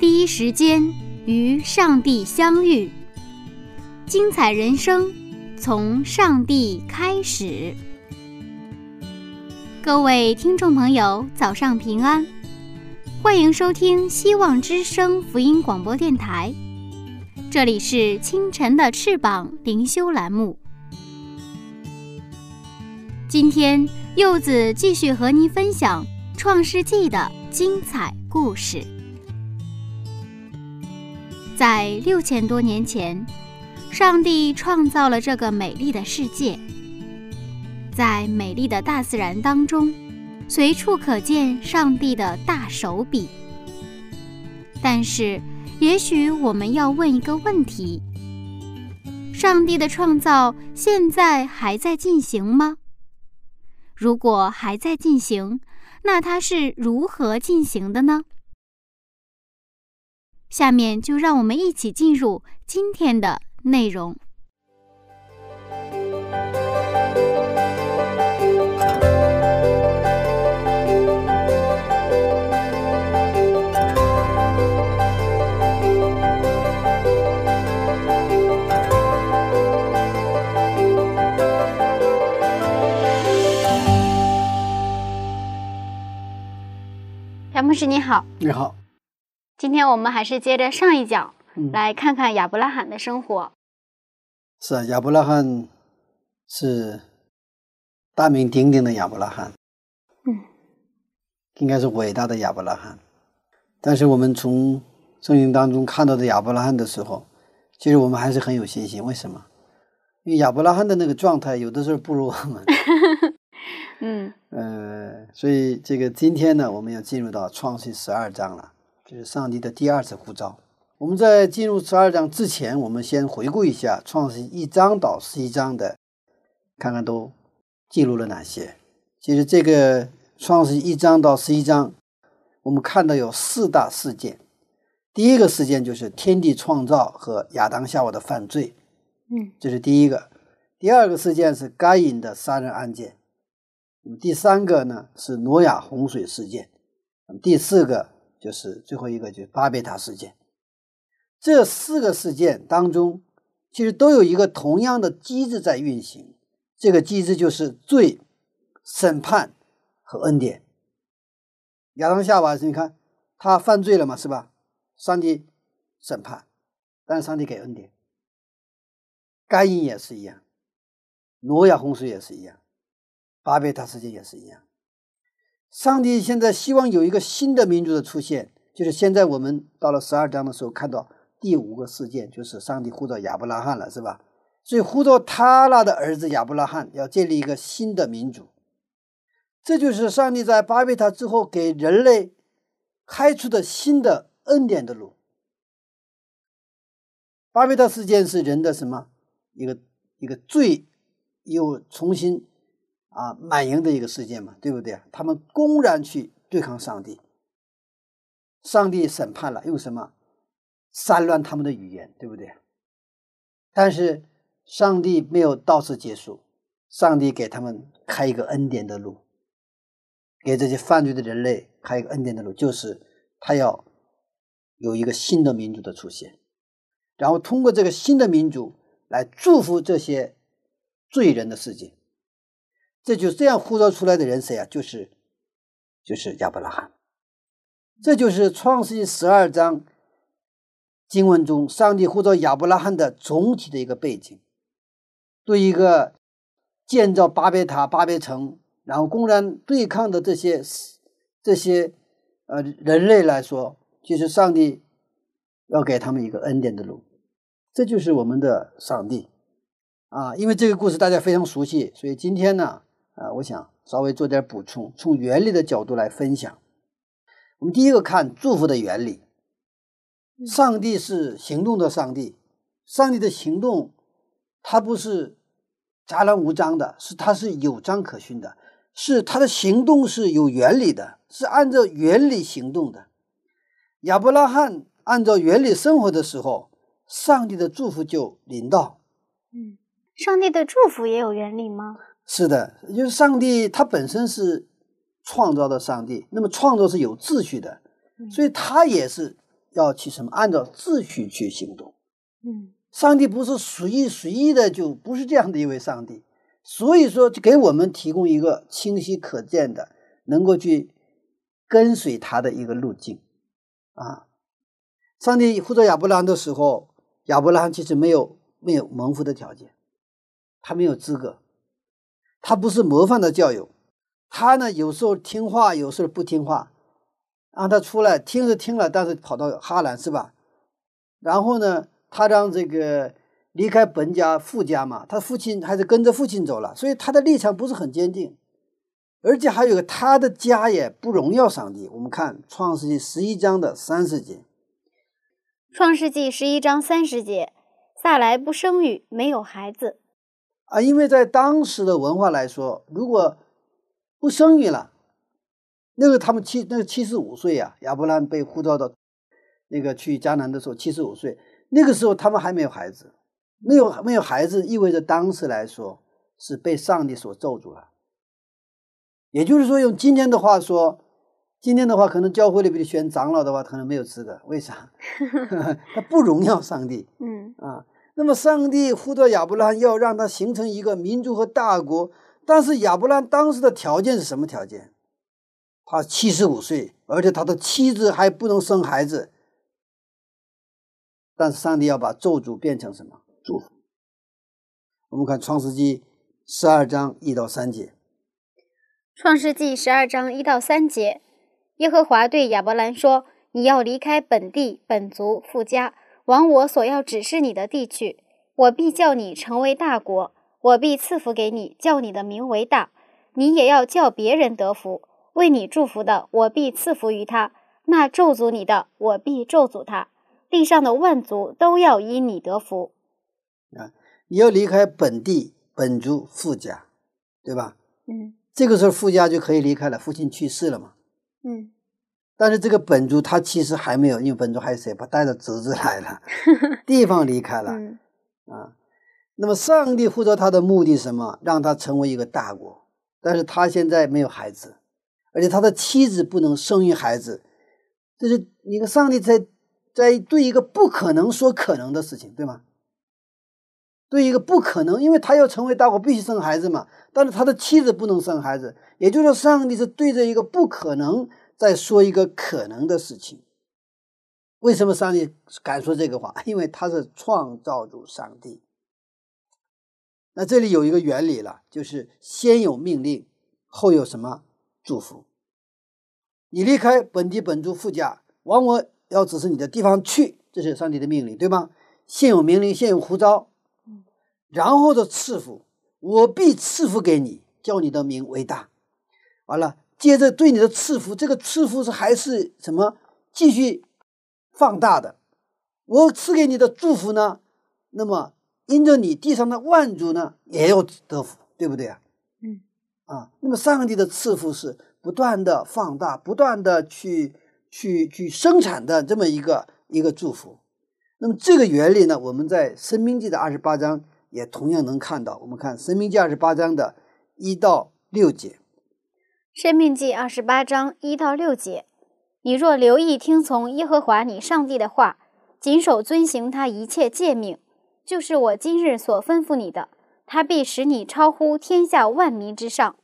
第一时间与上帝相遇，精彩人生从上帝开始。各位听众朋友，早上平安，欢迎收听希望之声福音广播电台，这里是清晨的翅膀灵修栏目。今天柚子继续和您分享创世纪的精彩故事。在6000多年前，上帝创造了这个美丽的世界。在美丽的大自然当中，随处可见上帝的大手笔。但是，也许我们要问一个问题：上帝的创造现在还在进行吗？如果还在进行，那它是如何进行的呢？下面就让我们一起进入今天的内容。杨牧师你好。你好。今天我们还是接着上一讲，来看看亚伯拉罕的生活。是啊，亚伯拉罕是大名鼎鼎的亚伯拉罕，应该是伟大的亚伯拉罕。但是我们从圣经当中看到的亚伯拉罕的时候，其实我们还是很有信心。为什么？因为亚伯拉罕的那个状态有的时候不如我们。所以这个今天呢，我们要进入到创世12章了。这是上帝的第二次呼召。我们在进入12章之前，我们先回顾一下创世1章到11章的，看看都记录了哪些。其实这个创世1章到11章，我们看到有4大事件。第一个事件就是天地创造和亚当夏娃的犯罪，这是第一个。第二个事件是该隐的杀人案件。第三个呢是挪亚洪水事件。第四个就是最后一个，就是巴别塔事件。这4个事件当中，其实都有一个同样的机制在运行，这个机制就是罪、审判和恩典。亚当夏娃，你看他犯罪了嘛，是吧？上帝审判，但是上帝给恩典。该隐也是一样，挪亚洪水也是一样，巴别塔事件也是一样。上帝现在希望有一个新的民族的出现，就是现在我们到了12章的时候，看到第5个事件，就是上帝呼召亚伯拉罕了，是吧？所以呼召他拉的儿子亚伯拉罕要建立一个新的民族，这就是上帝在巴别塔之后给人类开出的新的恩典的路。巴别塔事件是人的什么？一个罪又重新满盈的一个事件嘛，对不对？他们公然去对抗上帝，上帝审判了，用什么？散乱他们的语言，对不对？但是上帝没有到此结束，上帝给他们开一个恩典的路，给这些犯罪的人类开一个恩典的路，就是他要有一个新的民族的出现，然后通过这个新的民族来祝福这些罪人的世界。这就是这样呼召出来的人谁啊？就是亚伯拉罕。这就是创世纪12章经文中上帝呼召亚伯拉罕的总体的一个背景。对一个建造巴别塔、巴别城，然后公然对抗的这些人类来说，就是上帝要给他们一个恩典的路。这就是我们的上帝，啊，因为这个故事大家非常熟悉，所以今天呢，我想稍微做点补充，从原理的角度来分享。我们第一个看祝福的原理，上帝是行动的上帝，上帝的行动他不是杂乱无章的，是他是有章可循的，是他的行动是有原理的，是按照原理行动的。亚伯拉罕按照原理生活的时候，上帝的祝福就临到。嗯，上帝的祝福也有原理吗？是的，就是上帝他本身是创造的上帝，那么创造是有秩序的，所以他也是要去什么按照秩序去行动。嗯，上帝不是随意的，就不是这样的一位上帝，所以说就给我们提供一个清晰可见的能够去跟随他的一个路径啊。上帝呼召亚伯拉罕的时候，亚伯拉罕其实没有蒙福的条件，他没有资格，他不是模范的教友，他呢有时候听话有时候不听话，让他出来听是听了，但是跑到哈兰是吧，然后呢他让这个离开本家父家嘛，他父亲还是跟着父亲走了，所以他的立场不是很坚定，而且还有个他的家也不荣耀上帝。我们看创世纪11章的30节，创世纪11章30节，撒莱不生育，没有孩子啊。因为在当时的文化来说，如果不生育了，那个他们75岁啊，亚伯兰被呼召到那个去迦南的时候75岁，那个时候他们还没有孩子，没有孩子意味着当时来说是被上帝所咒诅了。也就是说用今天的话可能教会里边选长老的话可能没有资格，为啥？他不荣耀上帝。嗯啊，那么上帝呼召亚伯拉罕要让他形成一个民族和大国，但是亚伯拉罕当时的条件是什么条件？他75岁，而且他的妻子还不能生孩子。但是上帝要把咒诅变成什么？祝福。我们看创世纪12章1到3节。创世纪12章1到3节，耶和华对亚伯兰说：你要离开本地、本族、父家，往我所要指示你的地去，我必叫你成为大国，我必赐福给你，叫你的名为大，你也要叫别人得福，为你祝福的，我必赐福于他，那咒诅你的，我必咒诅他，地上的万族都要因你得福。啊，你要离开本地、本族、父家，对吧？嗯，这个时候父家就可以离开了，父亲去世了嘛。嗯，但是这个本族他其实还没有，因为本族还有谁？他带着侄子来了，地方离开了。嗯啊，那么上帝呼召他的目的是什么？让他成为一个大国，但是他现在没有孩子，而且他的妻子不能生育孩子，这是一个上帝在对一个不可能说可能的事情，对吗？对一个不可能，因为他要成为大国必须生孩子嘛，但是他的妻子不能生孩子，也就是说上帝是对着一个不可能在说一个可能的事情。为什么上帝敢说这个话？因为他是创造主上帝。那这里有一个原理了，就是先有命令，后有什么？祝福。你离开本地、本族、父家，往我要指示你的地方去，这是上帝的命令，对吗？先有命令，先有呼召，然后的赐福，我必赐福给你，叫你的名为大。完了，接着对你的赐福，这个赐福是还是什么？继续放大的。我赐给你的祝福呢，那么因着你地上的万族呢，也要得福，对不对啊？嗯。啊，那么上帝的赐福是不断的放大，不断的去生产的这么一个祝福。那么这个原理呢，我们在《申命记》的28章。也同样能看到，我们看《申命记》28章的1到6节。《申命记》28章1到6节，你若留意听从耶和华你上帝的话，谨守遵行他一切诫命，就是我今日所吩咐你的，他必使你超乎天下万民之上。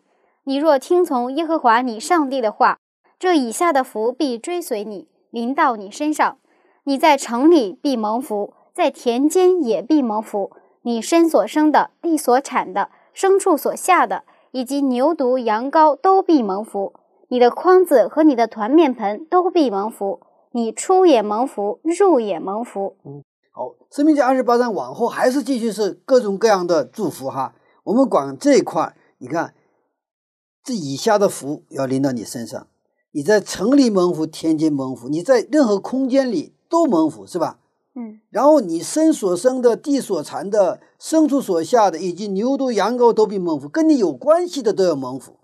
你若听从耶和华你上帝的话，这以下的福必追随你，临到你身上。你在城里必蒙福，在田间也必蒙福，你身所生的、地所产的、牲畜所下的，以及牛犊、羊羔都必蒙福；你的筐子和你的团面盆都必蒙福；你出也蒙福，入也蒙福。嗯，好，生命在28章往后还是继续是各种各样的祝福哈。我们管这一块，你看这以下的福要临到你身上，你在城里蒙福，田间蒙福，你在任何空间里都蒙福，是吧？嗯。然后你身所生的，地所产的，牲畜所下的，以及牛犊羊羔都必蒙福，跟你有关系的都要蒙福，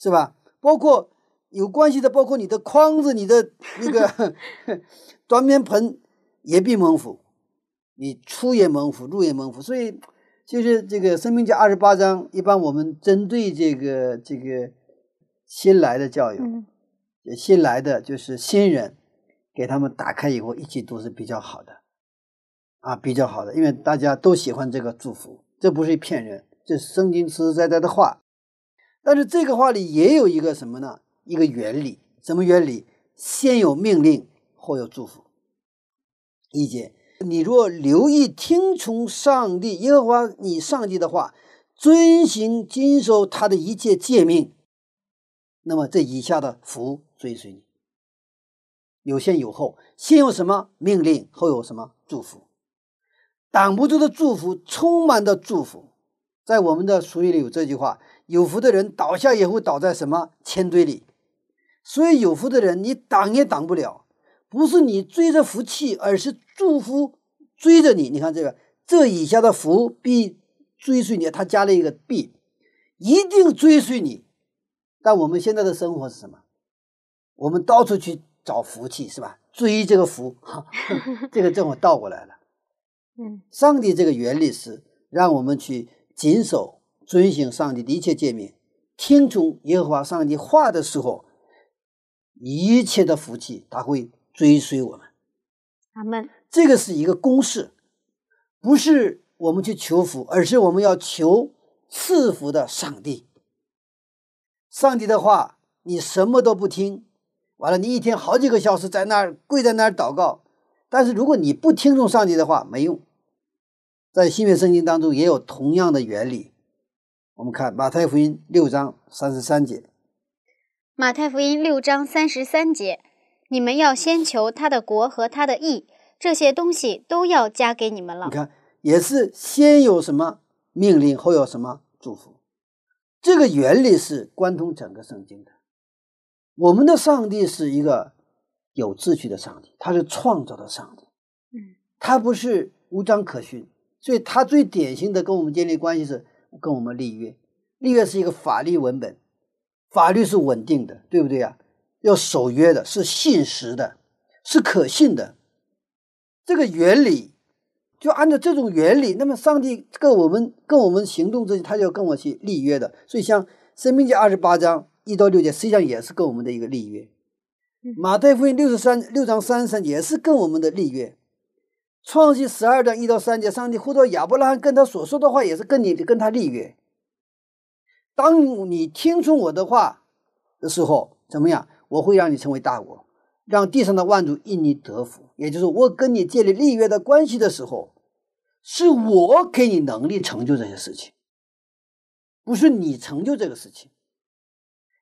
是吧？包括有关系的，包括你的筐子，你的那个短面盆。也必蒙福，你出也蒙福，入也蒙福。所以就是这个《生命记》28章，一般我们针对这个新来的教友，新来的就是新人，给他们打开以后一起读是比较好的啊，比较好的，因为大家都喜欢这个祝福，这不是骗人，这是圣经实实在在的话。但是这个话里也有一个什么呢？一个原理，什么原理？先有命令，后有祝福。一节，你若留意听从上帝耶和华你上帝的话，遵行谨守他的一切诫命，那么这以下的福追随你。有先有后，先有什么？命令，后有什么？祝福。挡不住的祝福，充满的祝福。在我们的俗语里有这句话，有福的人倒下也会倒在什么？钱堆里。所以有福的人你挡也挡不了，不是你追着福气，而是祝福追着你。你看这个，这以下的福必追随你，他加了一个必，一定追随你。但我们现在的生活是什么？我们到处去找福气，是吧？追这个福，这个正好倒过来了。上帝这个原理是让我们去谨守遵行上帝的一切诫命，听从耶和华上帝话的时候，一切的福气他会追随我们。阿们。这个是一个公式，不是我们去求福，而是我们要求赐福的上帝。上帝的话你什么都不听，完了你一天好几个小时在那儿跪在那儿祷告，但是如果你不听从上帝的话没用。在新约圣经当中也有同样的原理，我们看马太福音6章33节。马太福音6章33节，你们要先求他的国和他的义，这些东西都要加给你们了。你看，也是先有什么命令，后有什么祝福。这个原理是贯通整个圣经的。我们的上帝是一个有秩序的上帝，他是创造的上帝，他不是无章可循。所以他最典型的跟我们建立关系是跟我们立约，立约是一个法律文本，法律是稳定的，对不对啊？要守约的，是信实的，是可信的。这个原理就按照这种原理，那么上帝跟我们行动之间，他就要跟我去立约的。所以像《申命记》28章1到6节实际上也是跟我们的一个立约，马太福音6章33节也是跟我们的立约，创世记12章1到3节上帝呼召亚伯拉罕跟他所说的话也是跟他立约。当你听从我的话的时候怎么样？我会让你成为大国，让地上的万族因你得福。也就是我跟你建立立约的关系的时候，是我给你能力成就这些事情，不是你成就这个事情。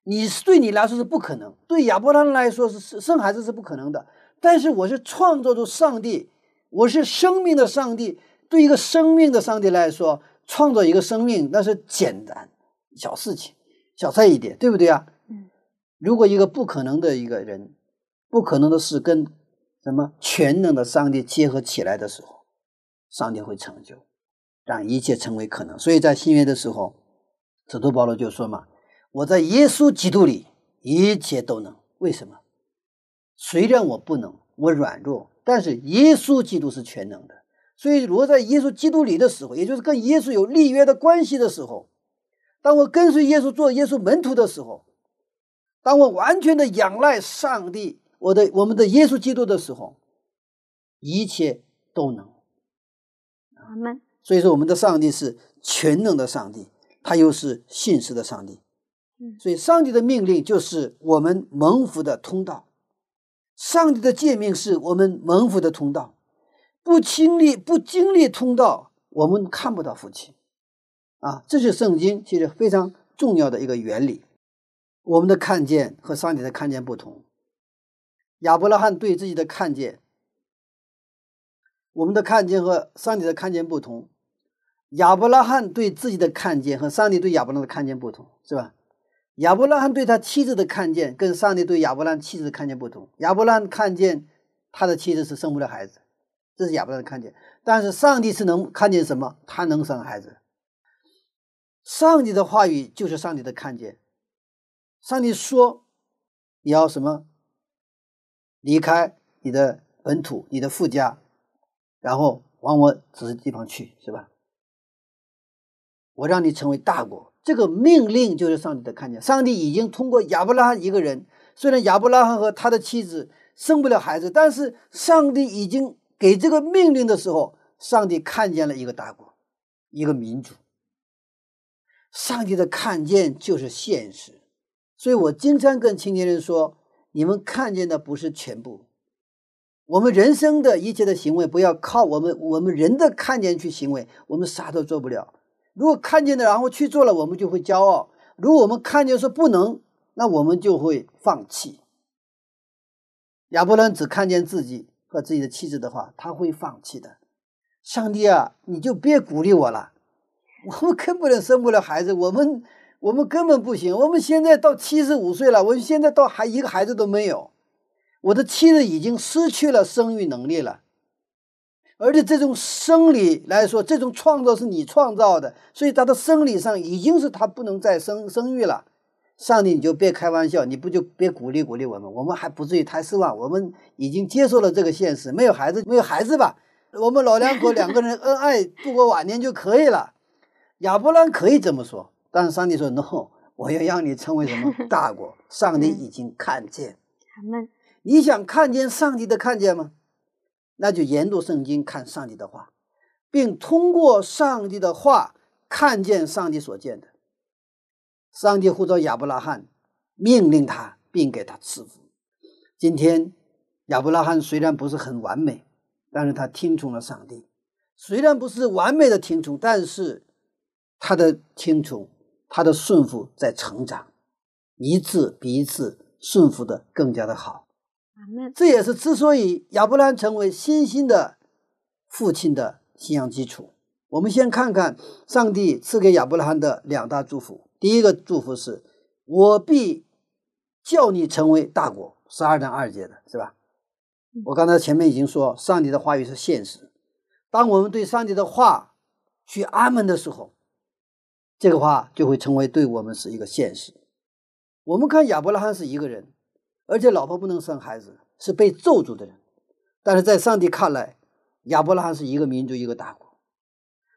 你对你来说是不可能，对亚伯拉罕来说是生孩子是不可能的，但是我是创造出上帝，我是生命的上帝。对一个生命的上帝来说，创造一个生命那是简单小事情，小菜一碟，对不对啊？如果一个不可能的一个人，不可能的事跟什么全能的上帝结合起来的时候，上帝会成就，让一切成为可能。所以在新约的时候，使徒保罗就说嘛，我在耶稣基督里一切都能。为什么？虽然我不能，我软弱，但是耶稣基督是全能的。所以如果在耶稣基督里的时候，也就是跟耶稣有立约的关系的时候，当我跟随耶稣做耶稣门徒的时候，当我完全的仰赖上帝，我们的耶稣基督的时候，一切都能。阿们。所以说我们的上帝是全能的上帝，他又是信实的上帝。所以上帝的命令就是我们蒙福的通道，上帝的诫命是我们蒙福的通道。不经历通道，我们看不到福气啊，这是圣经其实非常重要的一个原理。我们的看见和上帝的看见不同，亚伯拉罕对自己的看见，我们的看见和上帝的看见不同，亚伯拉罕对自己的看见和上帝对亚伯拉罕的看见不同，是吧？亚伯拉罕对他妻子的看见跟上帝对亚伯拉罕妻子的看见不同。亚伯拉罕看见他的妻子是生不了孩子，这是亚伯拉罕看见，但是上帝是能看见什么？他能生孩子。上帝的话语就是上帝的看见。上帝说你要什么？离开你的本土，你的父家，然后往我指示地方去，是吧？我让你成为大国，这个命令就是上帝的看见。上帝已经通过亚伯拉罕一个人，虽然亚伯拉罕和他的妻子生不了孩子，但是上帝已经给这个命令的时候，上帝看见了一个大国，一个民族。上帝的看见就是现实。所以我经常跟青年人说，你们看见的不是全部，我们人生的一切的行为不要靠我们人的看见去行为，我们啥都做不了。如果看见的然后去做了，我们就会骄傲；如果我们看见说不能，那我们就会放弃。亚伯兰只看见自己和自己的妻子的话，他会放弃的。上帝啊，你就别鼓励我了，我们根本生不了孩子，我们根本不行，我们现在到75岁了，我们现在到还一个孩子都没有，我的妻子已经失去了生育能力了，而且这种生理来说，这种创造是你创造的，所以他的生理上已经是他不能再生育了。上帝，你就别开玩笑，你不就别鼓励我们，我们还不至于太失望，我们已经接受了这个现实，没有孩子吧，我们老两口两个人恩爱度过晚年就可以了。亚伯兰可以这么说，但是上帝说 no， 我要让你成为什么大国。上帝已经看见。你想看见上帝的看见吗？那就研读圣经，看上帝的话，并通过上帝的话看见上帝所见的。上帝呼召亚伯拉罕，命令他，并给他赐福。今天亚伯拉罕虽然不是很完美，但是他听从了上帝。虽然不是完美的听从，但是他的听从，他的顺服在成长，一次比一次顺服的更加的好。这也是之所以亚伯拉罕成为新兴的父亲的信仰基础。我们先看看上帝赐给亚伯拉罕的两大祝福。第一个祝福是我必叫你成为大国，12章2节的，是吧？我刚才前面已经说，上帝的话语是现实。当我们对上帝的话去阿们的时候，这个话就会成为对我们是一个现实。我们看亚伯拉罕是一个人，而且老婆不能生孩子，是被咒诅的人，但是在上帝看来，亚伯拉罕是一个民族，一个大国。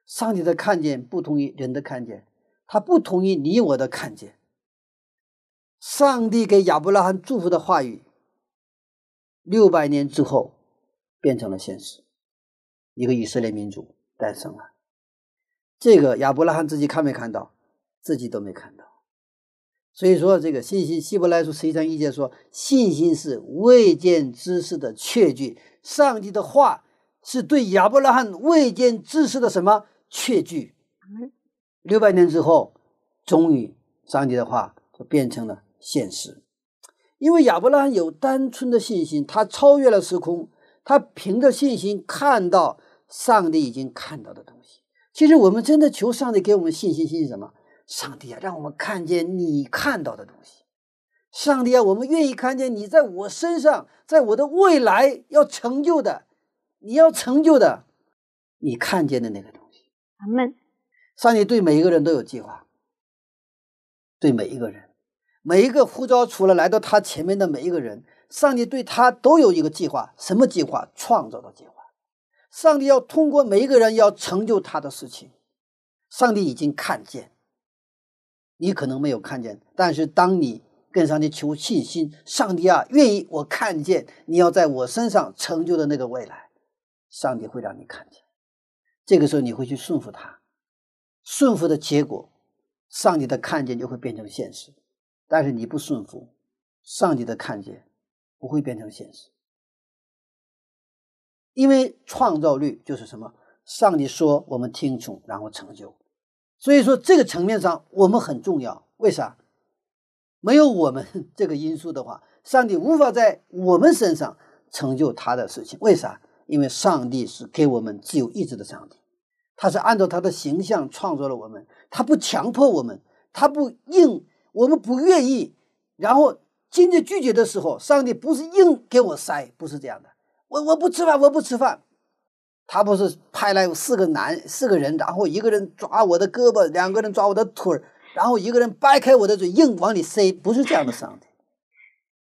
上帝的看见不同于人的看见，他不同于你我的看见。上帝给亚伯拉罕祝福的话语600年之后变成了现实，一个以色列民族诞生了。这个亚伯拉罕自己看没看到？自己都没看到。所以说这个信心，希伯来书11章1节说，信心是未见之事的确据。上帝的话是对亚伯拉罕未见之事的什么确据？600年之后，终于上帝的话就变成了现实。因为亚伯拉罕有单纯的信心，他超越了时空，他凭着信心看到上帝已经看到的东西。其实我们真的求上帝给我们信心，信心什么？上帝啊，让我们看见你看到的东西。上帝啊，我们愿意看见你在我身上，在我的未来要成就的，你要成就的，你看见的那个东西。阿们。上帝对每一个人都有计划，对每一个人，每一个呼召出来来到他前面的每一个人，上帝对他都有一个计划。什么计划？创造的计划。上帝要通过每一个人要成就他的事情。上帝已经看见，你可能没有看见，但是当你跟上帝求信心，上帝啊，愿意我看见你要在我身上成就的那个未来，上帝会让你看见。这个时候你会去顺服他，顺服的结果，上帝的看见就会变成现实。但是你不顺服，上帝的看见不会变成现实。因为创造律就是什么？上帝说我们听从，然后成就。所以说这个层面上我们很重要。为啥？没有我们这个因素的话，上帝无法在我们身上成就他的事情。为啥？因为上帝是给我们自由意志的上帝，他是按照他的形象创造了我们，他不强迫我们，他不硬，我们不愿意，然后坚决拒绝的时候，上帝不是硬给我塞，不是这样的，我不吃饭，我不吃饭。他不是派来四个人，然后一个人抓我的胳膊，两个人抓我的腿，然后一个人掰开我的嘴硬往里塞，不是这样的上帝。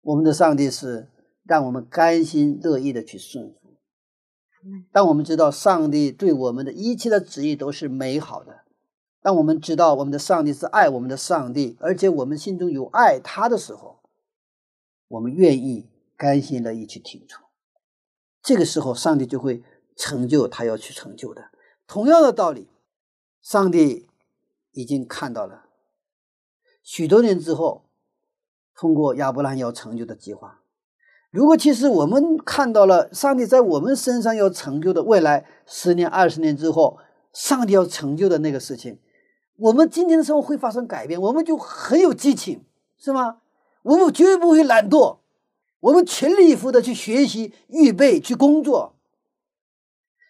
我们的上帝是让我们甘心乐意的去顺服。当我们知道上帝对我们的一切的旨意都是美好的，当我们知道我们的上帝是爱我们的上帝，而且我们心中有爱他的时候，我们愿意甘心乐意去听从，这个时候上帝就会成就他要去成就的。同样的道理，上帝已经看到了许多年之后通过亚伯拉罕要成就的计划。如果其实我们看到了上帝在我们身上要成就的未来10年20年之后上帝要成就的那个事情，我们今天的生活会发生改变，我们就很有激情，是吗？我们绝对不会懒惰，我们全力以赴的去学习预备去工作。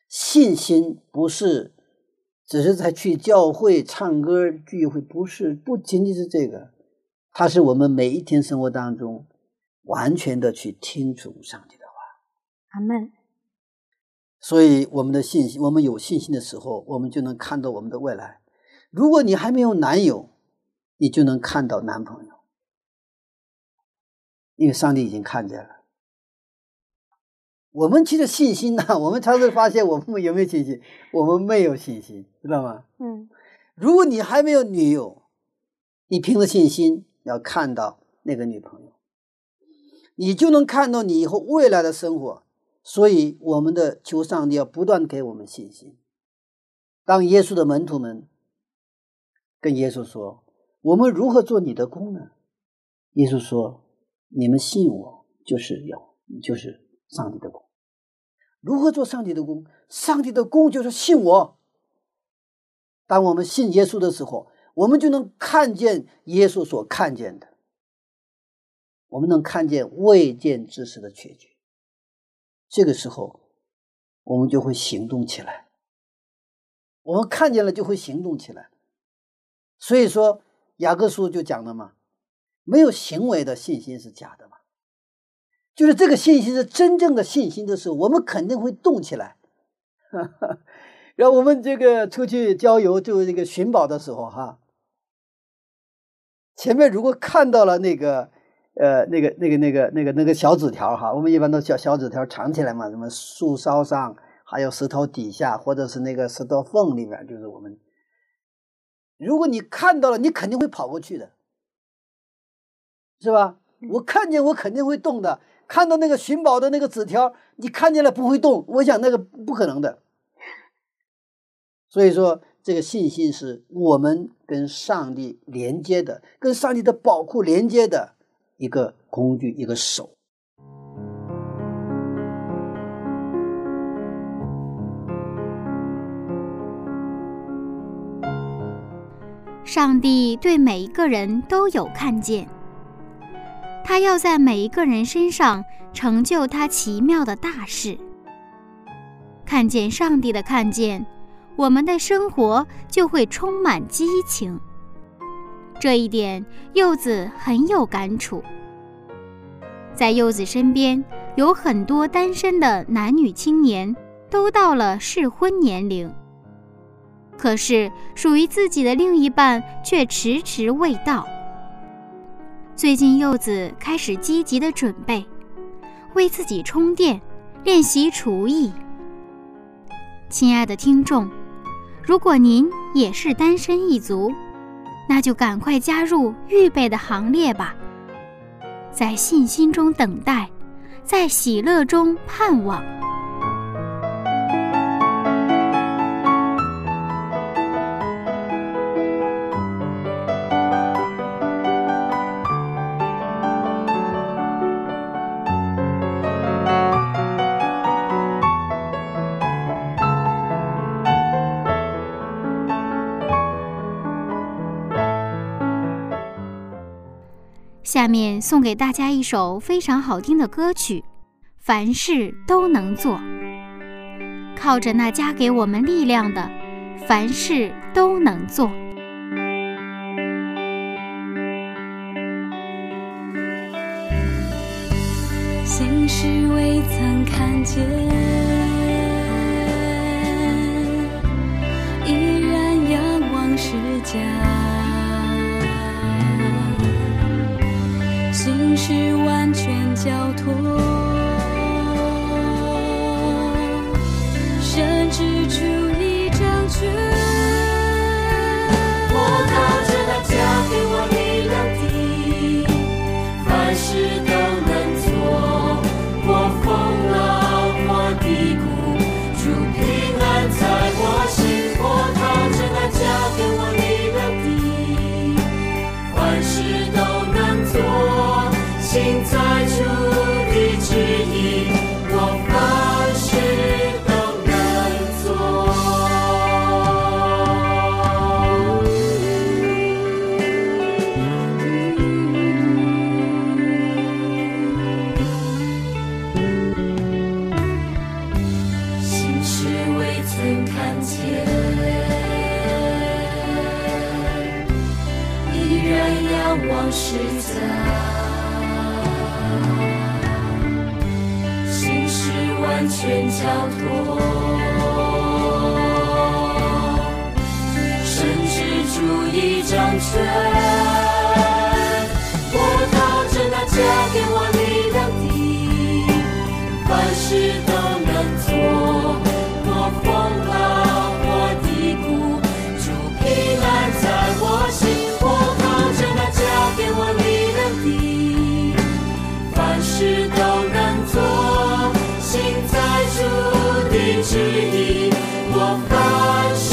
信心不是只是在去教会唱歌聚会，不是，不仅仅是这个，它是我们每一天生活当中完全的去听从上帝的话。阿们。所以我们的信心，我们有信心的时候，我们就能看到我们的未来。如果你还没有男友，你就能看到男朋友，因为上帝已经看见了。我们其实信心呢，我们常常发现我们有没有信心，我们没有信心，知道吗？如果你还没有女友，你凭着信心要看到那个女朋友，你就能看到你以后未来的生活。所以我们的求上帝要不断给我们信心。当耶稣的门徒们跟耶稣说我们如何做你的工呢，耶稣说你们信我就是有，就是上帝的工。如何做上帝的工？上帝的工就是信我。当我们信耶稣的时候，我们就能看见耶稣所看见的，我们能看见未见之事的确据，这个时候我们就会行动起来，我们看见了就会行动起来。所以说雅各书就讲了嘛，没有行为的信心是假的嘛，就是这个信心是真正的信心的时候，我们肯定会动起来。然后我们这个出去郊游就这个寻宝的时候哈，前面如果看到了那个小纸条哈，我们一般都小纸条藏起来嘛，什么树梢上，还有石头底下，或者是那个石头缝里面，就是我们。如果你看到了，你肯定会跑过去的，是吧？我看见我肯定会动的。看到那个寻宝的那个纸条，你看见了不会动，我想那个不可能的。所以说这个信心是我们跟上帝连接的，跟上帝的宝库连接的一个工具，一个手。上帝对每一个人都有看见，他要在每一个人身上成就他奇妙的大事。看见上帝的看见，我们的生活就会充满激情。这一点柚子很有感触。在柚子身边有很多单身的男女青年，都到了适婚年龄，可是属于自己的另一半却迟迟未到。最近柚子开始积极的准备，为自己充电，练习厨艺。亲爱的听众，如果您也是单身一族，那就赶快加入预备的行列吧。在信心中等待，在喜乐中盼望。下面送给大家一首非常好听的歌曲，凡事都能做。靠着那加给我们力量的，凡事都能做。心事未曾看见，依然仰望世家。心事完全交托。 伸指出一张卷，我靠着那加给我力量的，凡事都能做。我风浪，我低谷，主平安在我心。我靠着那加给我力量的，凡事都能做。心在主的旨意，我凡事。 是家，心事完全交托，神指出一张卷，我靠着那加给我力量的，凡事都能做，我风浪，我低谷，主平安在我心。 事都能做，心在主的旨意，我凡事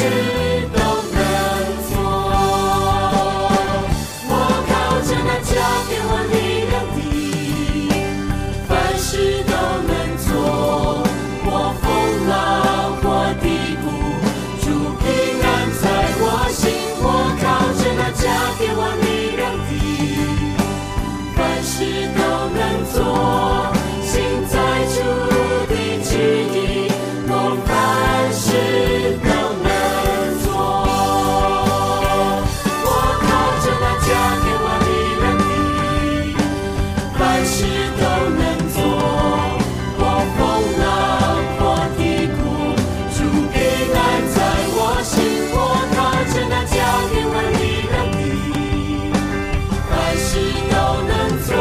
都能做。我靠着那加给我力量的，凡事都能做。我风浪，我低谷，主平安在我心。我靠着那加给我力量的，凡事都。 能做，心在主的旨意，我凡事都能做。我靠着那加给我力量的，凡事都能做。我风浪，我低谷，主平安在我心。我靠着那加给我力量的，凡事都能做。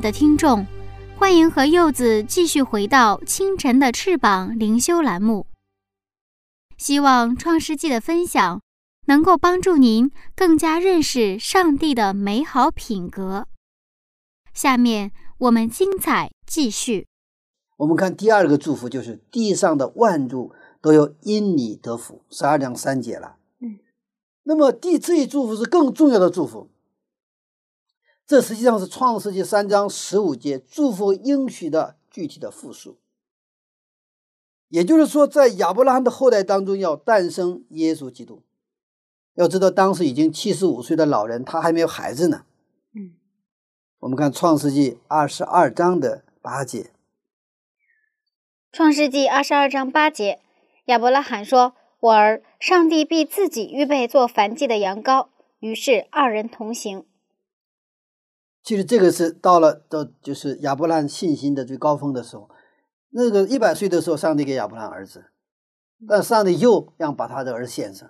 的听众，欢迎和柚子继续回到清晨的翅膀灵修栏目。希望创世纪的分享能够帮助您更加认识上帝的美好品格。下面我们精彩继续。我们看第二个祝福，就是地上的万族都要因你得福，12章3节了。那么这一祝福是更重要的祝福。 这实际上是创世纪3章15节祝福应许的具体的复述，也就是说，在亚伯拉罕的后代当中要诞生耶稣基督。要知道，当时已经75岁的老人，他还没有孩子呢。我们看创世纪22章8节。创世纪22章8节，亚伯拉罕说：“我儿，上帝必自己预备做燔祭的羊羔。”于是二人同行。 其实这个是到就是亚伯拉罕信心的最高峰的时候，那个100岁的时候，上帝给亚伯拉罕儿子，但上帝又让把他的儿子献上，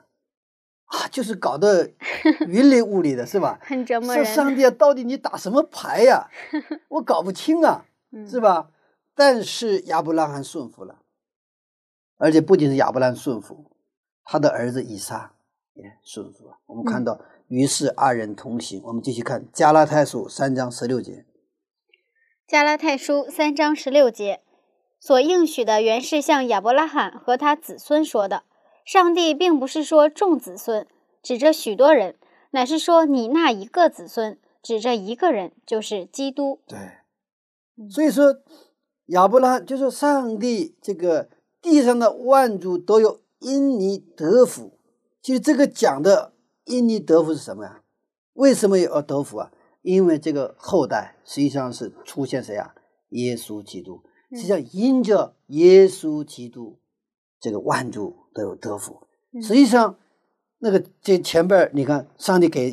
啊，就是搞得云里雾里的，是吧？很折磨人。说上帝啊，到底你打什么牌呀？我搞不清啊，是吧？但是亚伯拉罕顺服了，而且不仅是亚伯拉罕顺服，他的儿子以撒也顺服了。我们看到于是二人同行，我们继续看加拉太书3章16节。加拉太书3章16节，所应许的原是向亚伯拉罕和他子孙说的。上帝并不是说众子孙，指着许多人，乃是说你那一个子孙，指着一个人，就是基督。对，所以说亚伯拉罕就是上帝，这个地上的万族都有因你得福。其实这个讲的因你得福是什么呀？为什么要得福啊？因为这个后代实际上是出现谁啊？耶稣基督。实际上因着耶稣基督，这个万族都有得福。实际上那个这前边你看，上帝给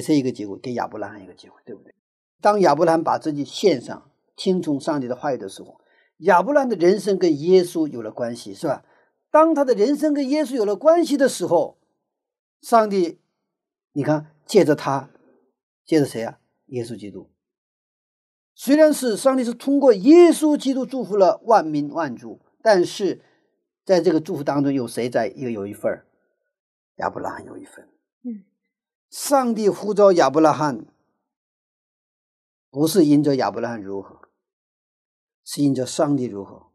谁一个结果？给亚伯拉罕一个结果，对不对？当亚伯拉罕把自己献上，听从上帝的话语的时候，亚伯拉罕的人生跟耶稣有了关系，是吧？当他的人生跟耶稣有了关系的时候，上帝你看借着他，借着谁啊？耶稣基督。虽然是上帝是通过耶稣基督祝福了万民万族，但是在这个祝福当中有谁在？有一份，亚伯拉罕有一份。上帝呼召亚伯拉罕不是因着亚伯拉罕如何，是因着上帝如何。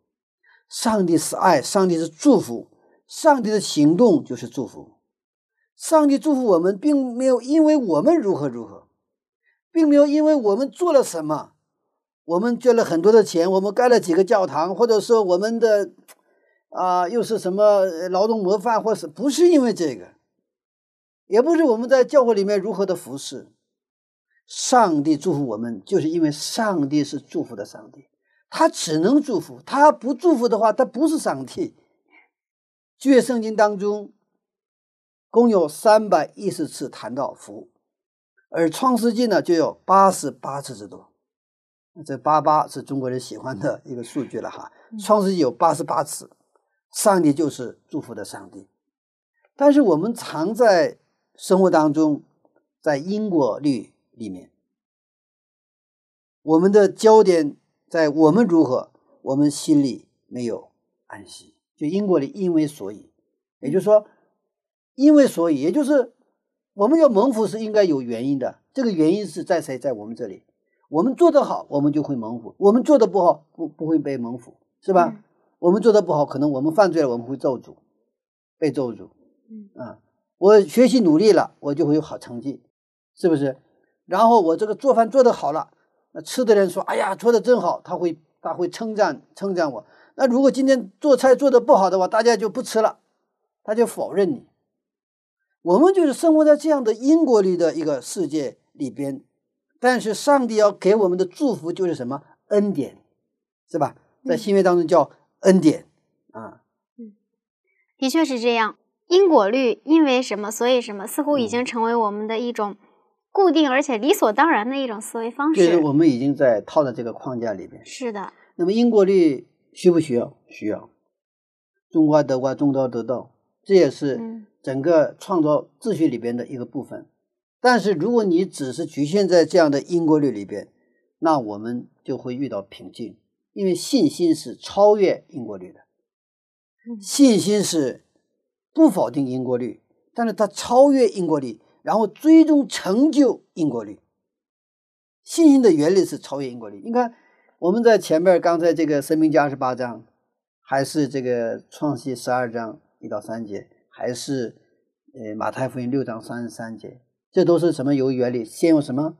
上帝是爱，上帝是祝福，上帝的行动就是祝福。上帝祝福我们并没有因为我们如何如何，并没有因为我们做了什么，我们捐了很多的钱，我们盖了几个教堂，或者说我们的又是什么劳动模范，或是不是因为这个，也不是我们在教会里面如何的服侍。上帝祝福我们就是因为上帝是祝福的上帝，他只能祝福，他不祝福的话他不是上帝。旧约圣经当中共有310次谈到福，而创世纪呢就有88次之多。这88是中国人喜欢的一个数据了哈。创世纪有88次，上帝就是祝福的上帝。但是我们常在生活当中，在因果律里面，我们的焦点在我们如何，我们心里没有安息。就因果律，因为所以，也就是说因为所以，也就是我们要蒙福是应该有原因的。这个原因是在谁？在我们这里。我们做得好我们就会蒙福，我们做得不好 不会被蒙福，是吧？我们做得不好，可能我们犯罪了，我们会咒诅，被咒诅。我学习努力了，我就会有好成绩，是不是？然后我这个做饭做得好了，那吃的人说哎呀做得真好，他会称赞我。那如果今天做菜做得不好的话，大家就不吃了，他就否认你。我们就是生活在这样的因果律的一个世界里边，但是上帝要给我们的祝福就是什么？恩典，是吧？在新约当中叫恩典的确是这样。因果律，因为什么所以什么，似乎已经成为我们的一种固定而且理所当然的一种思维方式，就是我们已经在套在这个框架里边。是的。那么因果律需不需要？需要。种瓜得瓜，种豆得豆，这也是整个创造秩序里边的一个部分。但是如果你只是局限在这样的因果律里边，那我们就会遇到瓶颈。因为信心是超越因果律的，信心是不否定因果律，但是它超越因果律，然后最终成就因果律。信心的原理是超越因果律。你看我们在前面刚才这个申命记28章，还是这个创世12章1到3节，还是马太福音6章33节，这都是什么？有原理，先有什么？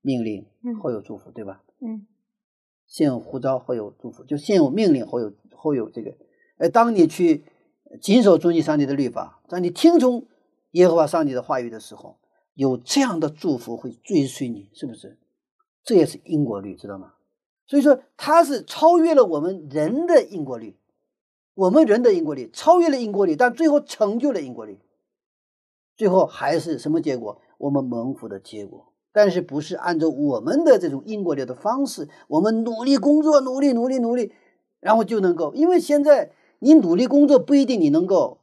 命令，后有祝福，对吧？先有呼召，后有祝福，就先有命令，后有这个。当你去谨守遵行上帝的律法，当你听从耶和华上帝的话语的时候，有这样的祝福会追随你，是不是？这也是因果律，知道吗？所以说它是超越了我们人的因果律，我们人的因果律超越了因果律，但最后成就了因果律。最后还是什么结果？我们蒙福的结果。但是不是按照我们的这种因果律的方式，我们努力工作，努力然后就能够。因为现在你努力工作不一定你能够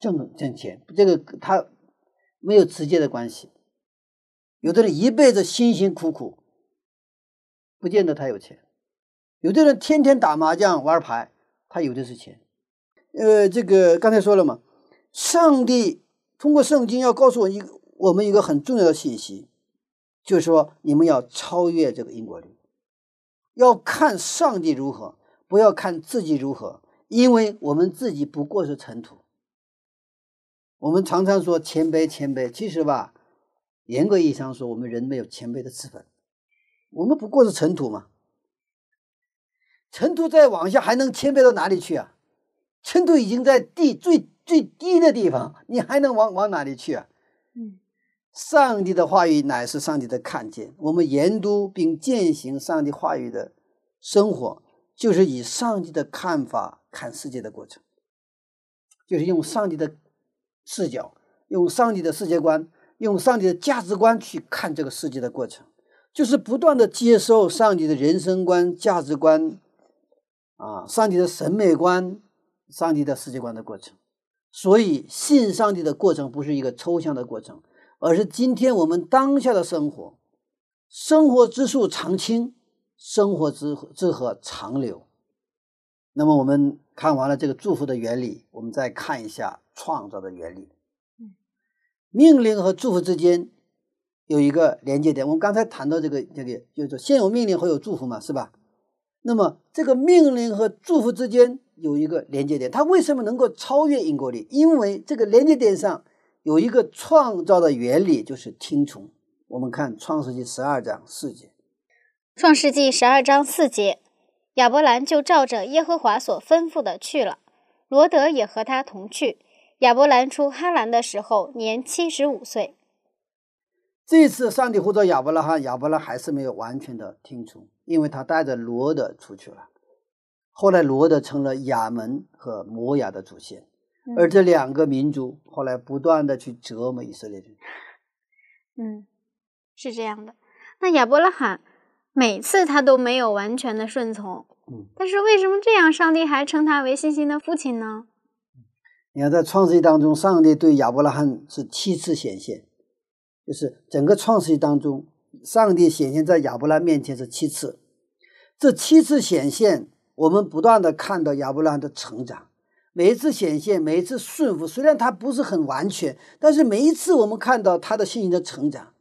挣钱，这个它没有直接的关系。有的人一辈子辛辛苦苦不见得他有钱，有的人天天打麻将玩牌，他有的是钱。这个刚才说了嘛，上帝通过圣经要告诉我们一个很重要的信息，就是说你们要超越这个因果律，要看上帝如何，不要看自己如何，因为我们自己不过是尘土。我们常常说谦卑谦卑，其实吧，严格意义上说，我们人没有谦卑的资本，我们不过是尘土嘛。尘土再往下还能谦卑到哪里去啊？尘土已经在地最低的地方，你还能往哪里去啊？上帝的话语乃是上帝的看见，我们研读并践行上帝话语的生活，就是以上帝的看法看世界的过程，就是用上帝的视角，用上帝的世界观，用上帝的价值观去看这个世界的过程，就是不断的接受上帝的人生观、价值观啊，上帝的审美观、上帝的世界观的过程。所以信上帝的过程不是一个抽象的过程，而是今天我们当下的生活。生活之树常青，生活之河常流。那么我们看完了这个祝福的原理，我们再看一下创造的原理。命令和祝福之间有一个连接点，我们刚才谈到这个就是先有命令后有祝福嘛，是吧？那么这个命令和祝福之间有一个连接点，它为什么能够超越因果律？因为这个连接点上有一个创造的原理，就是听从。我们看创世纪12章4节，创世纪12章4节，亚伯兰就照着耶和华所吩咐的去了，罗德也和他同去。亚伯兰出哈兰的时候年75岁。这次上帝呼召亚伯拉罕，亚伯拉罕还是没有完全的听从，因为他带着罗德出去了。后来罗德成了亚门和摩亚的祖先，而这两个民族后来不断的去折磨以色列人。是这样的。那亚伯拉罕每次他都没有完全的顺从，但是为什么这样上帝还称他为信心的父亲呢？你看在创世纪当中，上帝对亚伯拉罕是7次显现，就是整个创世纪当中，上帝显现在亚伯拉面前是7次。这7次显现，我们不断的看到亚伯拉罕的成长，每一次显现，每一次顺服，虽然他不是很完全，但是每一次我们看到他的信心的成长。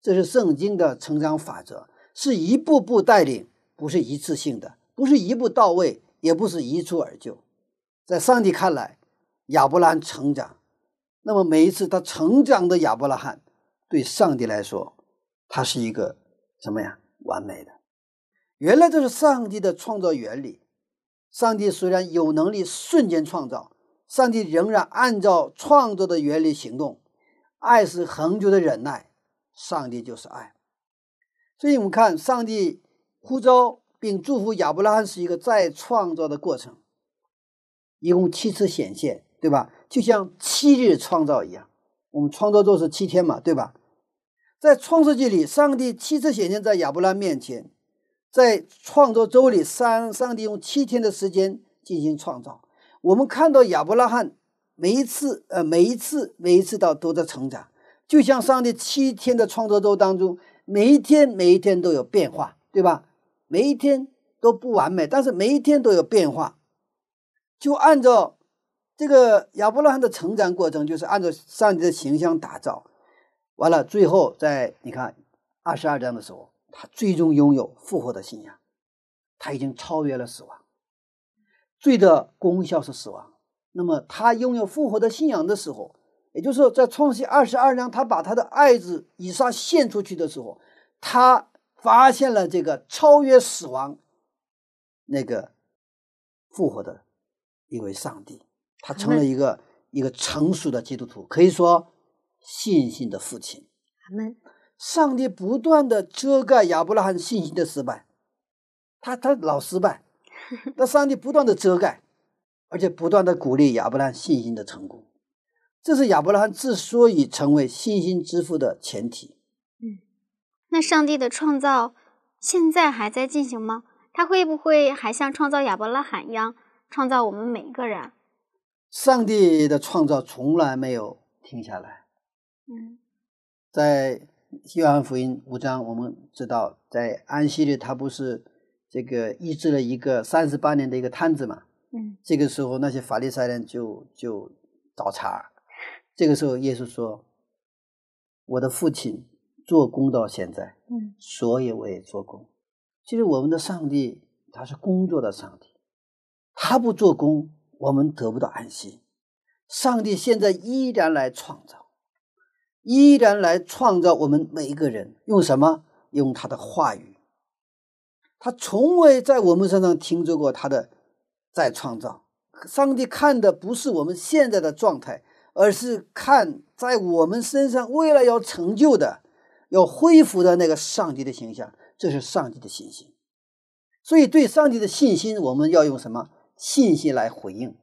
这是圣经的成长法则，是一步步带领，不是一次性的，不是一步到位，也不是一蹴而就。在上帝看来，亚伯拉罕成长，那么每一次他成长的亚伯拉罕，对上帝来说，他是一个什么呀？完美的。原来这是上帝的创造原理。上帝虽然有能力瞬间创造，上帝仍然按照创造的原理行动。爱是恒久的忍耐，上帝就是爱。所以我们看，上帝呼召并祝福亚伯拉罕是一个再创造的过程，一共7次显现，对吧？就像7日创造一样，我们创造都是7天嘛，对吧？在创世纪里，上帝7次显现在亚伯拉罕面前。在创造周里，上帝用7天的时间进行创造。我们看到亚伯拉罕每一次都在成长，就像上帝7天的创造周当中，每一天都有变化，对吧？每一天都不完美，但是每一天都有变化。就按照这个亚伯拉罕的成长过程，就是按照上帝的形象打造。完了，最后在你看22章的时候，他最终拥有复活的信仰，他已经超越了死亡。罪的功效是死亡，那么他拥有复活的信仰的时候，也就是说在创世22章，他把他的爱子以撒献出去的时候，他发现了这个超越死亡那个复活的一位上帝，他成了一个成熟的基督徒，可以说信心的父亲。阿们。上帝不断的遮盖亚伯拉罕信心的失败，他老失败，那上帝不断的遮盖，而且不断的鼓励亚伯拉罕信心的成功。这是亚伯拉罕之所以成为信心之父的前提。那上帝的创造现在还在进行吗？他会不会还像创造亚伯拉罕一样创造我们每一个人？上帝的创造从来没有停下来。在约翰福音5章，我们知道在安息日他不是这个医治了一个38年的一个摊子嘛？这个时候那些法利赛人就找茬，这个时候耶稣说，我的父亲做工到现在，所以我也做工。其实我们的上帝他是工作的上帝，他不做工我们得不到安息。上帝现在依然来创造，依然来创造我们每一个人，用什么？用他的话语。他从未在我们身上停止过他的再创造。上帝看的不是我们现在的状态，而是看在我们身上未来要成就的、要恢复的那个上帝的形象。这是上帝的信心。所以对上帝的信心，我们要用什么？信心来回应。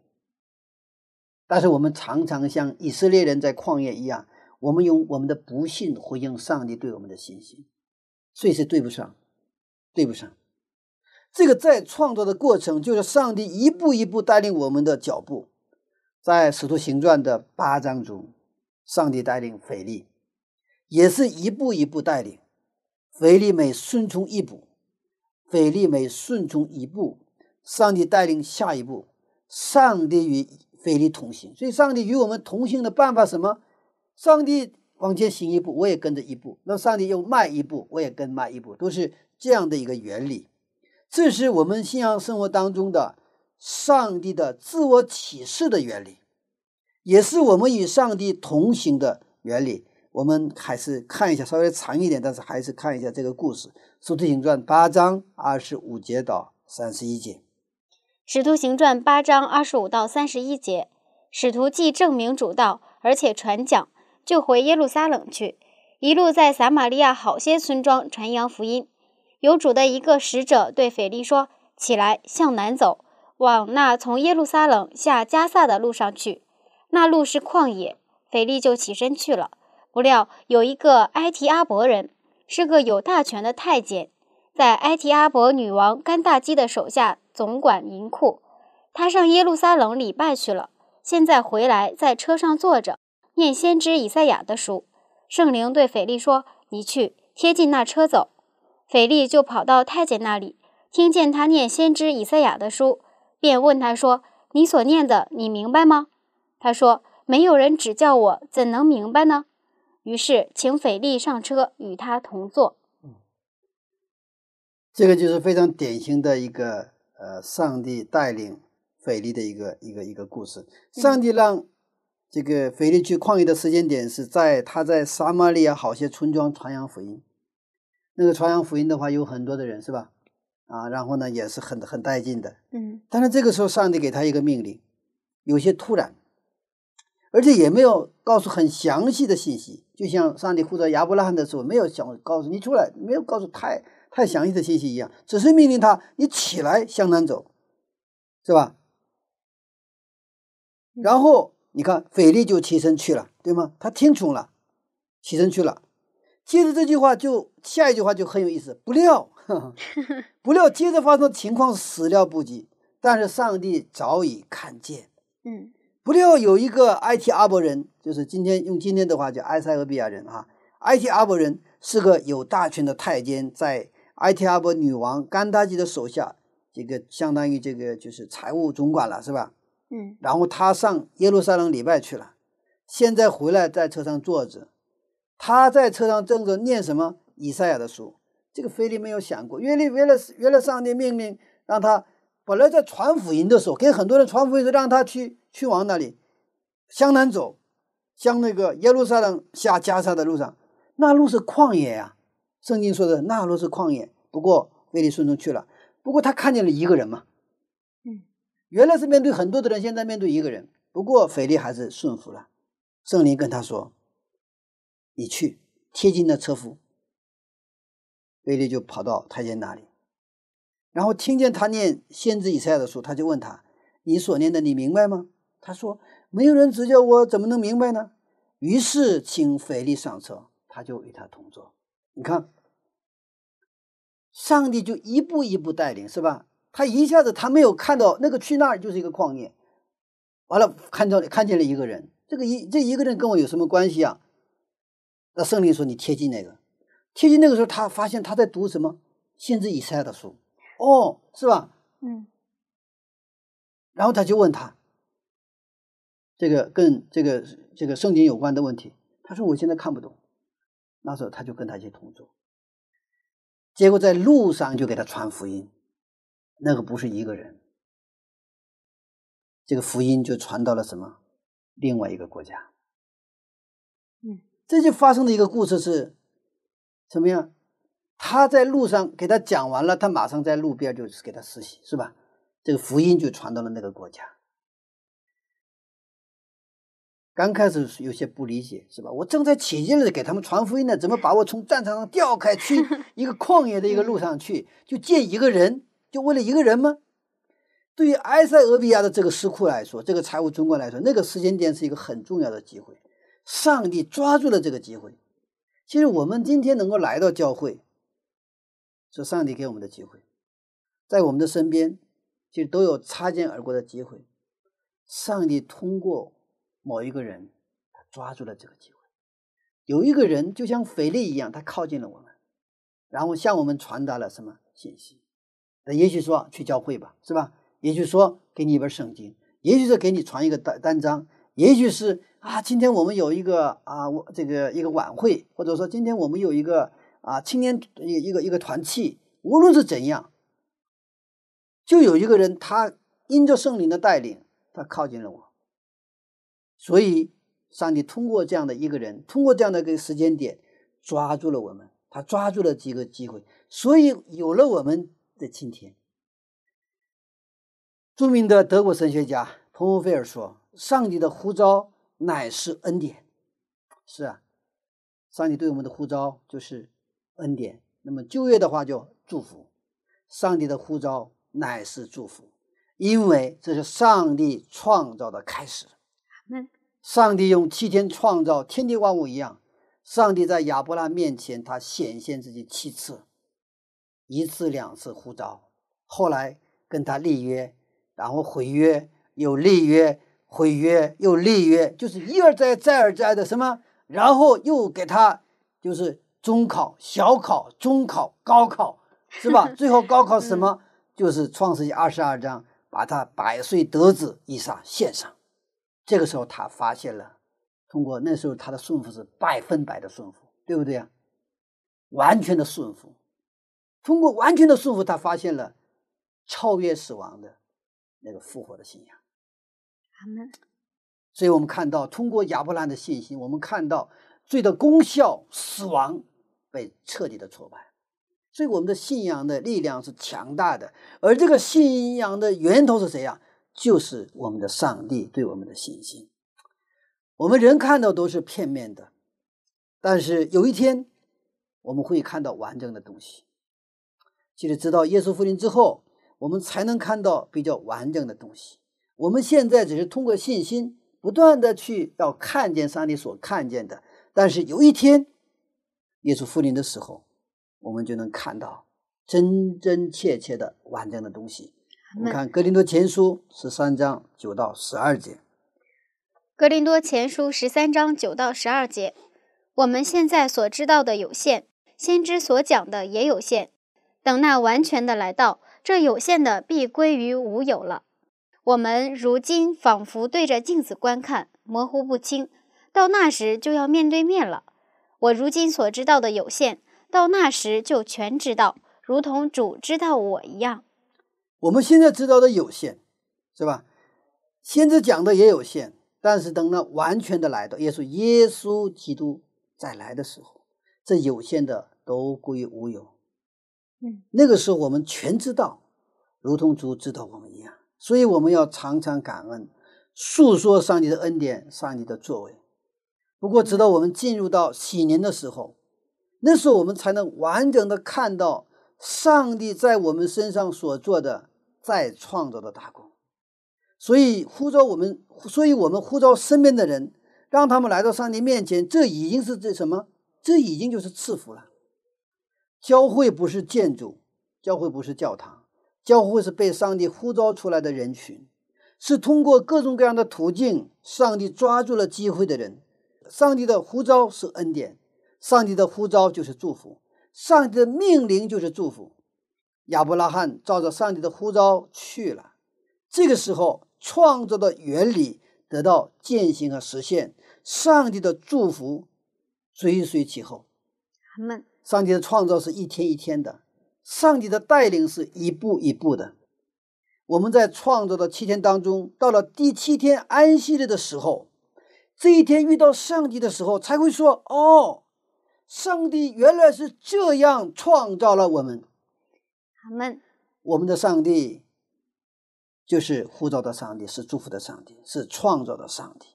但是我们常常像以色列人在旷野一样，我们用我们的不信回应上帝对我们的信心，所以是对不上，对不上。这个再创造的过程就是上帝一步一步带领我们的脚步。在使徒行传的8章中，上帝带领腓力，也是一步一步带领。腓力每顺从一步，腓力每顺从一步，上帝带领下一步。上帝与腓力同行，所以上帝与我们同行的办法什么？上帝往前行一步，我也跟着一步，那上帝又迈一步，我也跟迈一步，都是这样的一个原理。这是我们信仰生活当中的上帝的自我启示的原理，也是我们与上帝同行的原理。我们还是看一下，稍微长一点，但是还是看一下这个故事。使徒行传8章25节到31节。使徒行传8章25到31节，使徒既证明主道，而且传讲，就回耶路撒冷去，一路在撒玛利亚好些村庄传扬福音。有主的一个使者对腓力说，起来，向南走，往那从耶路撒冷下加萨的路上去，那路是旷野。腓力就起身去了。不料有一个埃提阿伯人，是个有大权的太监，在埃提阿伯女王甘大基的手下总管银库。他上耶路撒冷礼拜去了，现在回来，在车上坐着念先知以赛亚的书。圣灵对腓力说，你去贴近那车走。腓力就跑到太监那里，听见他念先知以赛亚的书，便问他说，你所念的你明白吗？他说，没有人指教我，怎能明白呢？于是请腓力上车，与他同坐。这个就是非常典型的一个上帝带领腓力的一个故事。上帝让这个腓力去旷野的时间点是在他在撒玛利亚好些村庄传扬福音。那个传扬福音的话有很多的人是吧，然后呢也是很带劲的。但是这个时候上帝给他一个命令，有些突然，而且也没有告诉很详细的信息。就像上帝呼召亚伯拉罕的时候没有想告诉你出来，没有告诉太详细的信息一样，只是命令他，你起来向南走，是吧？然后你看腓力就起身去了，对吗？他听从了，起身去了。接着这句话就下一句话就很有意思，不料接着发生情况始料不及，但是上帝早已看见。不料有一个埃提阿伯人，就是今天用今天的话叫埃塞俄比亚人埃提阿伯人是个有大权的太监，在埃提阿伯女王甘达基的手下，这个相当于这个就是财务总管了，是吧？然后他上耶路撒冷礼拜去了，现在回来，在车上坐着。他在车上正着念什么？以赛亚的书。这个腓力没有想过，原来上帝命令让他，本来在传福音的时候给很多人传福音的时候让他去往那里向南走，向那个耶路撒冷下加萨的路上，那路是旷野圣经说的那路是旷野。不过腓力顺从去了，不过他看见了一个人嘛，原来是面对很多的人，现在面对一个人。不过腓力还是顺服了。圣灵跟他说，你去贴近那车夫。腓力就跑到太监那里，然后听见他念先知以赛亚的书，他就问他，你所念的你明白吗？他说，没有人指教我，怎么能明白呢？于是请腓力上车，他就与他同坐。你看上帝就一步一步带领，是吧？他一下子他没有看到那个去那儿就是一个旷野，完了看见了一个人，这一个人跟我有什么关系啊？那圣灵说，你贴近那个。贴近那个时候他发现他在读什么？先知以赛亚的书，是吧？然后他就问他，跟圣经有关的问题。他说我现在看不懂。那时候他就跟他去同住，结果在路上就给他传福音，那个不是一个人，这个福音就传到了什么另外一个国家。这就发生的一个故事是怎么样？他在路上给他讲完了，他马上在路边就给他施洗，是吧？这个福音就传到了那个国家。刚开始有些不理解，是吧？我正在起劲的给他们传福音呢，怎么把我从战场上调开去一个旷野的一个路上去，就见一个人，就为了一个人吗？对于埃塞俄比亚的这个司库来说，这个财务总管来说，那个时间点是一个很重要的机会，上帝抓住了这个机会。其实我们今天能够来到教会，是上帝给我们的机会，在我们的身边其实都有擦肩而过的机会，上帝通过某一个人，他抓住了这个机会。有一个人就像腓力一样，他靠近了我们，然后向我们传达了什么信息？也许说去教会吧，是吧？也许说给你一本圣经，也许是给你传一个单章，也许是啊，今天我们有一个啊，一个晚会，或者说今天我们有一个啊青年一个团契，无论是怎样，就有一个人他因着圣灵的带领，他靠近了我。所以上帝通过这样的一个人，通过这样的一个时间点，抓住了我们，他抓住了几个机会，所以有了我们的今天。著名的德国神学家彭洪菲尔说，上帝的呼召乃是恩典。是啊，上帝对我们的呼召就是恩典，那么旧约的话就祝福。上帝的呼召乃是祝福，因为这是上帝创造的开始。上帝用7天创造天地万物一样，上帝在亚伯拉面前他显现自己7次，1次2次呼召，后来跟他立约，然后毁约又立约，毁约又立约，就是一而再再而再的什么，然后又给他就是中考、小考、中考、高考，是吧？最后高考什么？就是创世纪22章把他100岁得子以撒献上。这个时候他发现了，通过那时候他的顺服是100%的顺服，对不对啊？完全的顺服，通过完全的顺服，他发现了超越死亡的那个复活的信仰。所以我们看到，通过亚伯兰的信心，我们看到罪的功效死亡被彻底的挫败。所以我们的信仰的力量是强大的，而这个信仰的源头是谁啊？就是我们的上帝对我们的信心。我们人看到都是片面的，但是有一天我们会看到完整的东西。其实直到耶稣复临之后，我们才能看到比较完整的东西。我们现在只是通过信心不断的去要看见上帝所看见的，但是有一天耶稣复临的时候，我们就能看到真真切切的完整的东西。我们看哥林多前书13章9到12节。哥林多前书13章9到12节，我们现在所知道的有限，先知所讲的也有限，等那完全的来到，这有限的必归于无有了。我们如今仿佛对着镜子观看，模糊不清，到那时就要面对面了。我如今所知道的有限，到那时就全知道，如同主知道我一样。我们现在知道的有限，是吧？先知讲的也有限，但是等到完全的来到，耶稣基督再来的时候，这有限的都归于无有。那个时候我们全知道，如同主知道我们一样。所以我们要常常感恩，述说上帝的恩典，上帝的作为。不过直到我们进入到禧年的时候，那时候我们才能完整的看到上帝在我们身上所做的再创造的大功。所以我们呼召身边的人，让他们来到上帝面前，这已经是什么？这已经就是赐福了。教会不是建筑，教会不是教堂，教会是被上帝呼召出来的人群，是通过各种各样的途径，上帝抓住了机会的人。上帝的呼召是恩典，上帝的呼召就是祝福，上帝的命令就是祝福。亚伯拉罕照着上帝的呼召去了，这个时候创造的原理得到践行和实现，上帝的祝福追随其后。上帝的创造是一天一天的，上帝的带领是一步一步的。我们在创造的7天当中，到了第7天安息日的时候，这一天遇到上帝的时候，才会说，哦，上帝原来是这样创造了我们。我们的上帝就是呼召的上帝，是祝福的上帝，是创造的上帝。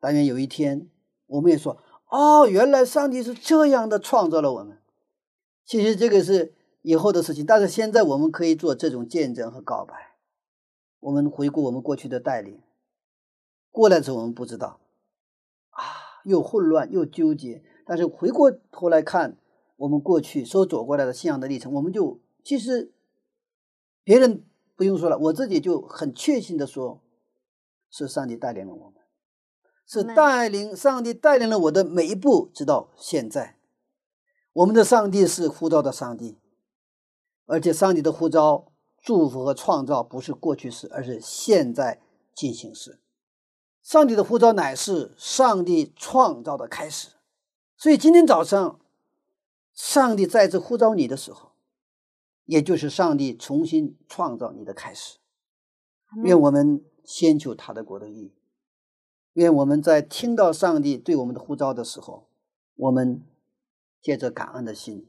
但愿有一天我们也说，哦，原来上帝是这样的创造了我们。其实这个是以后的事情，但是现在我们可以做这种见证和告白。我们回顾我们过去的带领，过来之后我们不知道啊，又混乱又纠结，但是回过头来看我们过去所走过来的信仰的历程，我们就其实别人不用说了，我自己就很确信的说，是上帝带领了我们，是上帝带领了我的每一步，直到现在。我们的上帝是呼召的上帝，而且上帝的呼召、祝福和创造不是过去式，而是现在进行时。上帝的呼召乃是上帝创造的开始。所以今天早上上帝再次呼召你的时候，也就是上帝重新创造你的开始。愿我们先求他的国的义，愿我们在听到上帝对我们的呼召的时候，我们借着感恩的心，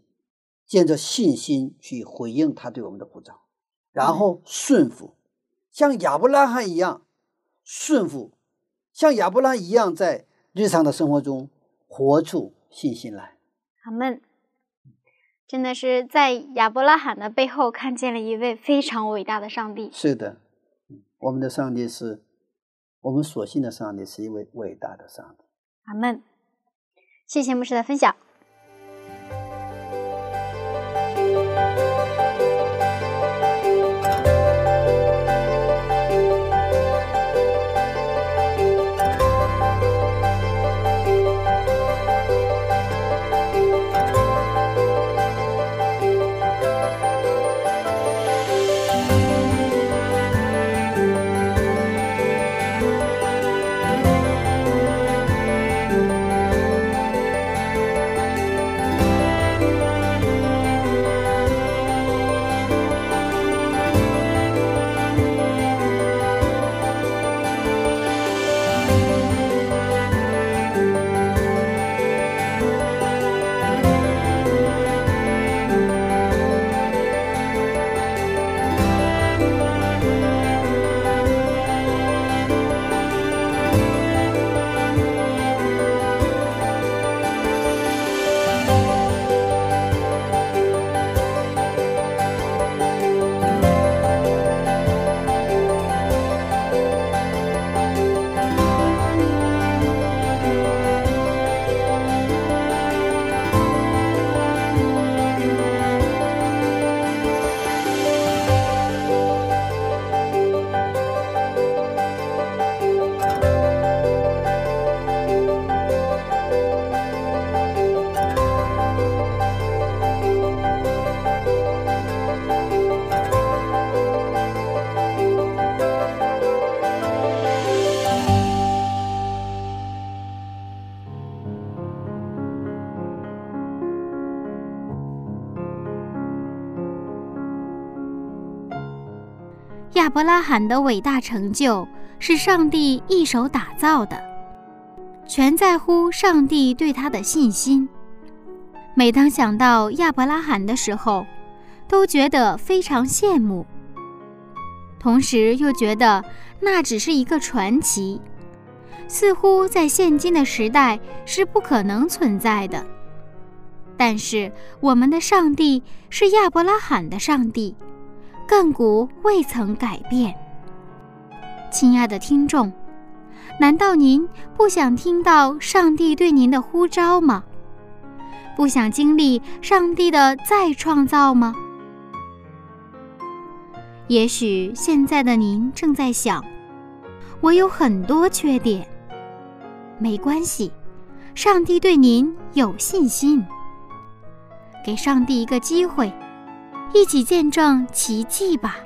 借着信心去回应他对我们的呼召，然后顺服，像亚伯拉罕一样顺服，像亚伯拉罕一样在日常的生活中活出信心来。阿们。真的是在亚伯拉罕的背后看见了一位非常伟大的上帝。是的，我们的上帝是，我们所信的上帝是一位伟大的上帝。阿们。谢谢牧师的分享。亚伯拉罕的伟大成就是上帝一手打造的，全在乎上帝对他的信心。每当想到亚伯拉罕的时候，都觉得非常羡慕，同时又觉得那只是一个传奇，似乎在现今的时代是不可能存在的。但是我们的上帝是亚伯拉罕的上帝，亘古未曾改变。亲爱的听众，难道您不想听到上帝对您的呼召吗？不想经历上帝的再创造吗？也许现在的您正在想，我有很多缺点。没关系，上帝对您有信心。给上帝一个机会，一起见证奇迹吧。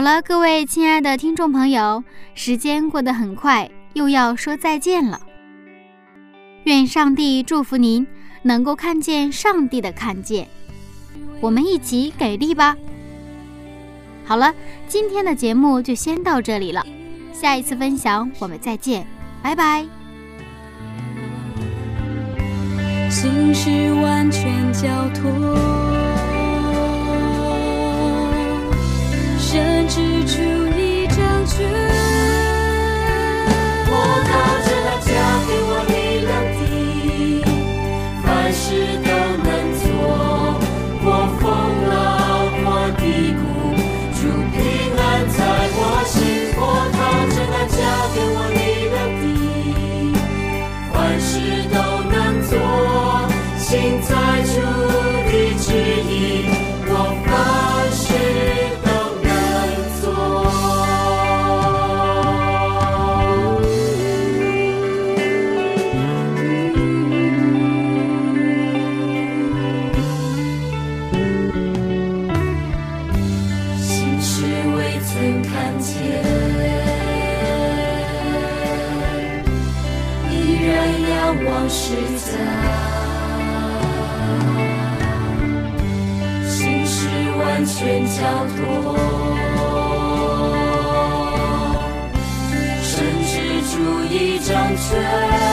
好了，各位亲爱的听众朋友，时间过得很快，又要说再见了。愿上帝祝福您能够看见上帝的看见，我们一起给力吧。好了，今天的节目就先到这里了，下一次分享我们再见，拜拜。心事完全交托，神指出你掌权，我靠着交给我力量的，凡事都能做，我风浪我低谷，主平安在我心，我靠着那交给我力量的，凡事都能做，心在主的旨意，我凡事是在心事完全交托，神之主已掌权。